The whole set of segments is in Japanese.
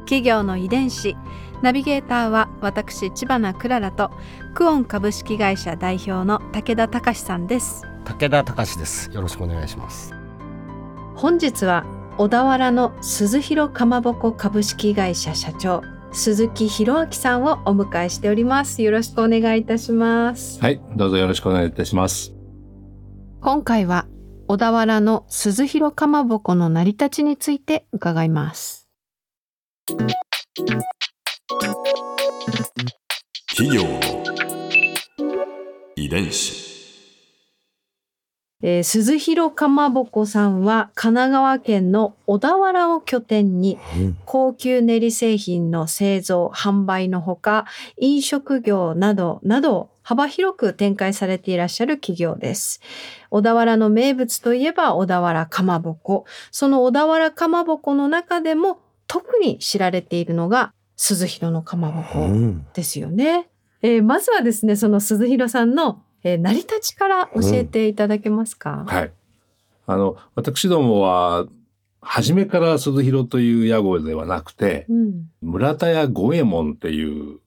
企業の遺伝子ナビゲーターは私、知花くららとクオン株式会社代表の武田隆さんです。武田隆です。よろしくお願いします。本日は小田原の鈴廣かまぼこ株式会社社長、鈴木博明さんをお迎えしております。よろしくお願いいたします。はい、どうぞよろしくお願いいたします。今回は小田原の鈴廣かまぼこの成り立ちについて伺います。企業の遺伝子、鈴廣かまぼこさんは神奈川県の小田原を拠点に、高級練り製品の製造販売のほか、飲食業などなど幅広く展開されていらっしゃる企業です。小田原の名物といえば小田原かまぼこ。その小田原かまぼこの中でも特に知られているのが鈴廣のかまぼこですよね。まずはですね、その鈴廣さんの、成り立ちから教えていただけますか？はい。私どもは初めから鈴廣という屋号ではなくて、村田屋五右衛門という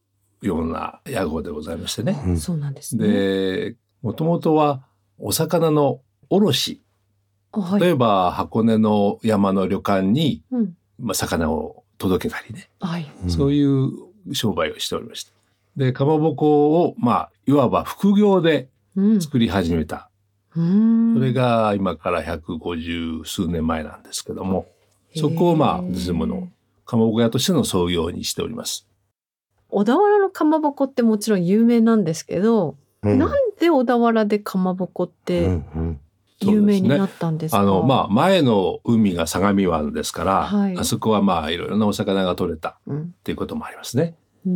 ような屋号でございましてね。そうなんですね。で、もともとはお魚の卸、例えば箱根の山の旅館に、魚を届けたりね、そういう商売をしておりました。で、かまぼこを、いわば副業で作り始めた、それが今から150数年前なんですけども、そこをですものかまぼこ屋としての創業にしております。小田原のかまぼこってもちろん有名なんですけど、なんで小田原でかまぼこって有名になったんですか？前の海が相模湾ですから、あそこは、いろいろなお魚が取れたっていうこともありますね。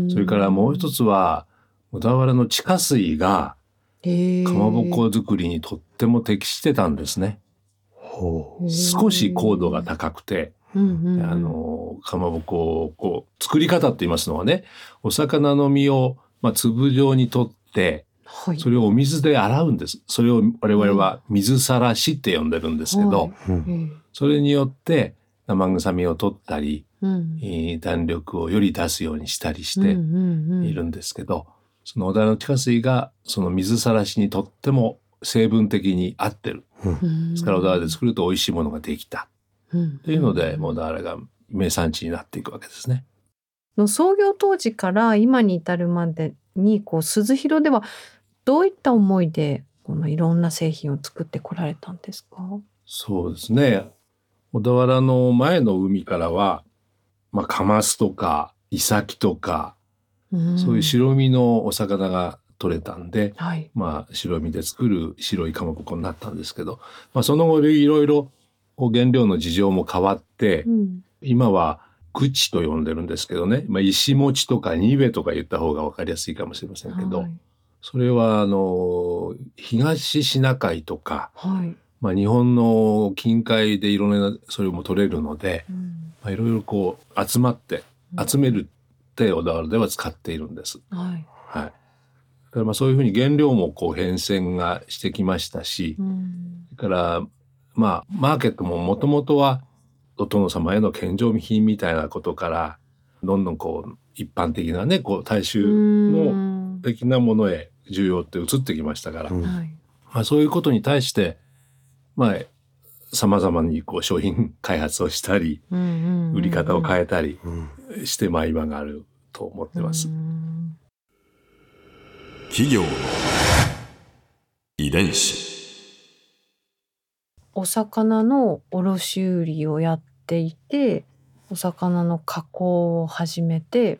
それからもう一つは、小田原の地下水がかまぼこ作りにとっても適してたんですね。少し高度が高くて、かまぼこをこう作り方といいますのはね、お魚の身を、粒状に取って、それをお水で洗うんです。それを我々は水さらしって呼んでるんですけど、それによって生臭みを取ったり、弾力をより出すようにしたりしているんですけど、その小田原の地下水がその水さらしにとっても成分的に合ってる、ですから小田原で作ると美味しいものができたというので、もう小田原が名産地になっていくわけですね。創業当時から今に至るまでに、鈴廣ではどういった思いでこのいろんな製品を作ってこられたんですか？そうですね、小田原の前の海からは、カマスとかイサキとか、そういう白身のお魚が取れたんで、白身で作る白いかまぼこになったんですけど、その後いろいろ原料の事情も変わって、今は口と呼んでるんですけどね、石餅とかニベとか言った方が分かりやすいかもしれませんけど、それは東シナ海とか、日本の近海でいろんなそれも取れるので、いろいろこう集めるって小田原では使っているんです。だからそういうふうに原料もこう変遷がしてきましたし、だからマーケットももともとはお殿様への献上品みたいなことから、どんどんこう一般的なね、大衆の的なものへ需要って移ってきましたから、そういうことに対して様々に商品開発をしたり、売り方を変えたりして、今があると思ってます。企業の遺伝子、お魚の卸売をやっていて、お魚の加工を始めて、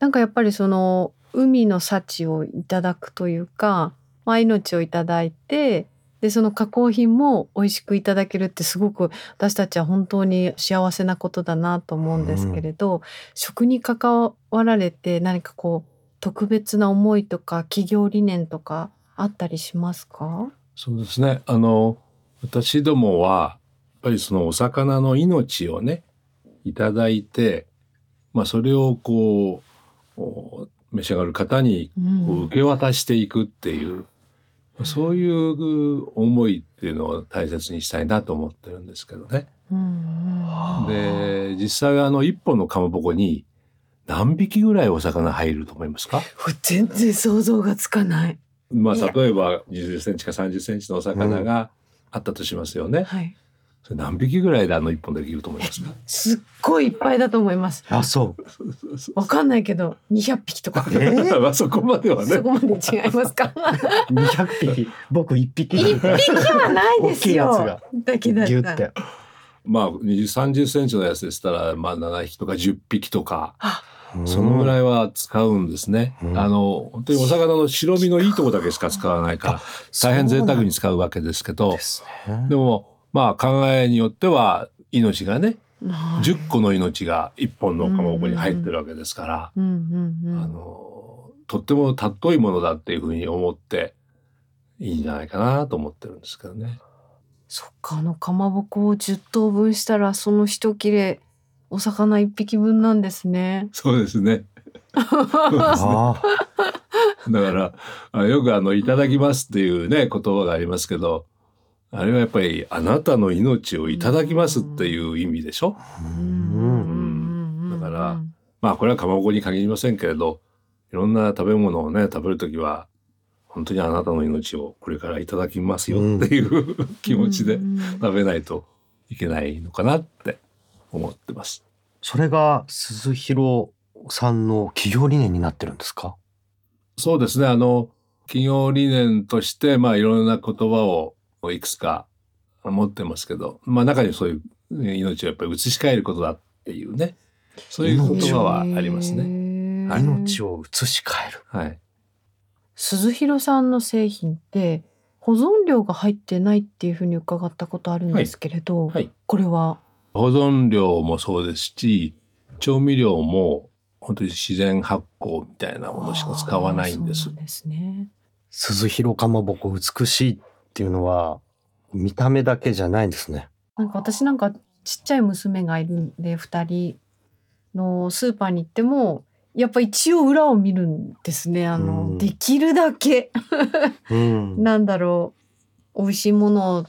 やっぱりその海の幸をいただくというか、命をいただいて、でその加工品も美味しくいただけるってすごく私たちは本当に幸せなことだなと思うんですけれど、うん、食に関わられて何かこう特別な思いとか企業理念とかあったりしますか？そうですね、私どもはやっぱりそのお魚の命をねいただいて、それをこう召し上がる方に受け渡していくっていう、うん、そういう思いっていうのを大切にしたいなと思ってるんですけどね、うん、で実際一本のかまぼこに何匹ぐらいお魚入ると思いますか？全然想像がつかない。例えば20センチか30センチのお魚があったとしますよね、うんはい、それ何匹ぐらいで1本できると思いますか？すっごいいっぱいだと思います。あ、そうわかんないけど200匹とか、そこまではね、そこまで違いますか？200匹、僕1匹1匹はないですよ。大きいやつがだけだったギュッて、20、30センチのやつでしたら、7匹とか10匹とか、そのぐらいは使うんですね、うん、本当にお魚の白身のいいとこだけしか使わないから大変贅沢に使うわけですけど、でも考えによっては命がね、10個の命が1本のかまぼこに入ってるわけですから、とっても尊いものだっていうふうに思っていいんじゃないかなと思ってるんですけどね。そっか、かまぼこを10等分したらその1切れお魚1匹分なんですね。そうですね。ああ、だからよくいただきますっていうね言葉がありますけど、あれはやっぱりあなたの命をいただきますっていう意味でしょ。だからこれはかまぼこに限りませんけれど、いろんな食べ物をね食べるときは本当にあなたの命をこれからいただきますよっていう、うん、気持ちで食べないといけないのかなって思ってます。それが鈴廣さんの企業理念になってるんですか？そうですね、企業理念として、いろんな言葉をいくつか持ってますけど、中にそういう命をやっぱり移し替えることだっていうね、そういう言葉はありますね、はい、命を移し替える、はい。鈴廣さんの製品って保存料が入ってないっていうふうに伺ったことあるんですけれど、はいはい、これは保存料もそうですし、調味料も本当に自然発酵みたいなものしか使わないんです。そうですね。鈴廣かまぼこ美しいっていうのは見た目だけじゃないんですね。私ちっちゃい娘がいるんで、2人のスーパーに行ってもやっぱ一応裏を見るんですね。できるだけ美味しいものを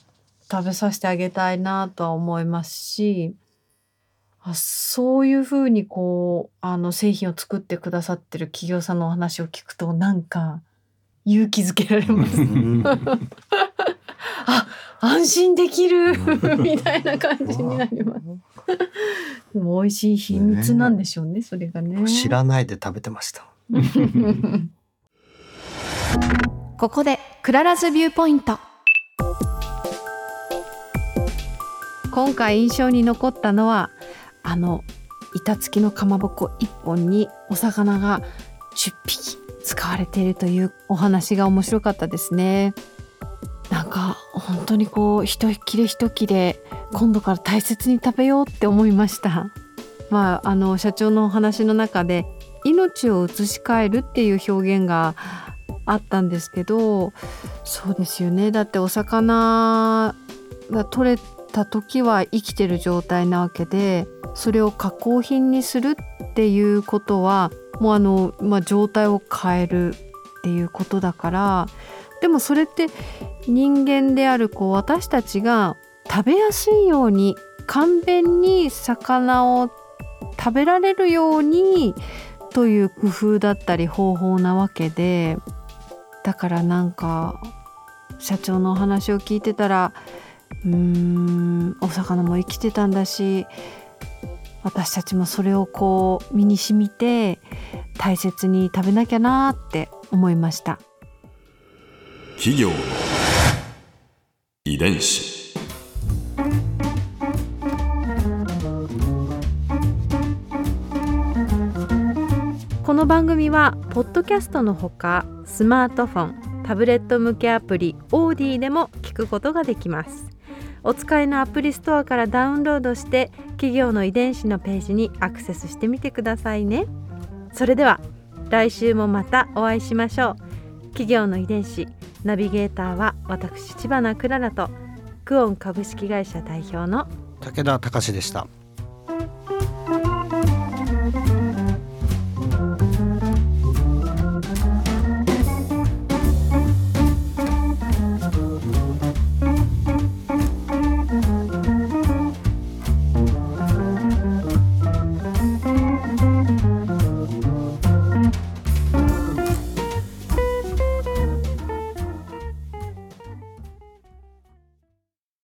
食べさせてあげたいなとは思いますし、そういうふうに製品を作ってくださってる企業さんのお話を聞くと勇気づけられます。安心できるみたいな感じになります。でも美味しい秘密なんでしょうね、それがね。知らないで食べてました。ここでクララズビューポイント。今回印象に残ったのは板付きのかまぼこ1本にお魚が10匹使われているというお話が面白かったですね。本当に一切れ一切れ今度から大切に食べようって思いました。社長のお話の中で命を移し替えるっていう表現があったんですけど、そうですよね。だってお魚が取れた時は生きてる状態なわけで、それを加工品にするっていうことはもう状態を変えるっていうことだから、でもそれって人間である私たちが食べやすいように簡便に魚を食べられるようにという工夫だったり方法なわけで、だから社長のお話を聞いてたら、お魚も生きてたんだし、私たちもそれを身に染みて大切に食べなきゃなって思いました。企業の遺伝子。この番組はポッドキャストのほか、スマートフォン、タブレット向けアプリ Audi でも聞くことができます。お使いのアプリストアからダウンロードして企業の遺伝子のページにアクセスしてみてくださいね。それでは来週もまたお会いしましょう。企業の遺伝子ナビゲーターは私、知花クララとクオン株式会社代表の武田隆でした。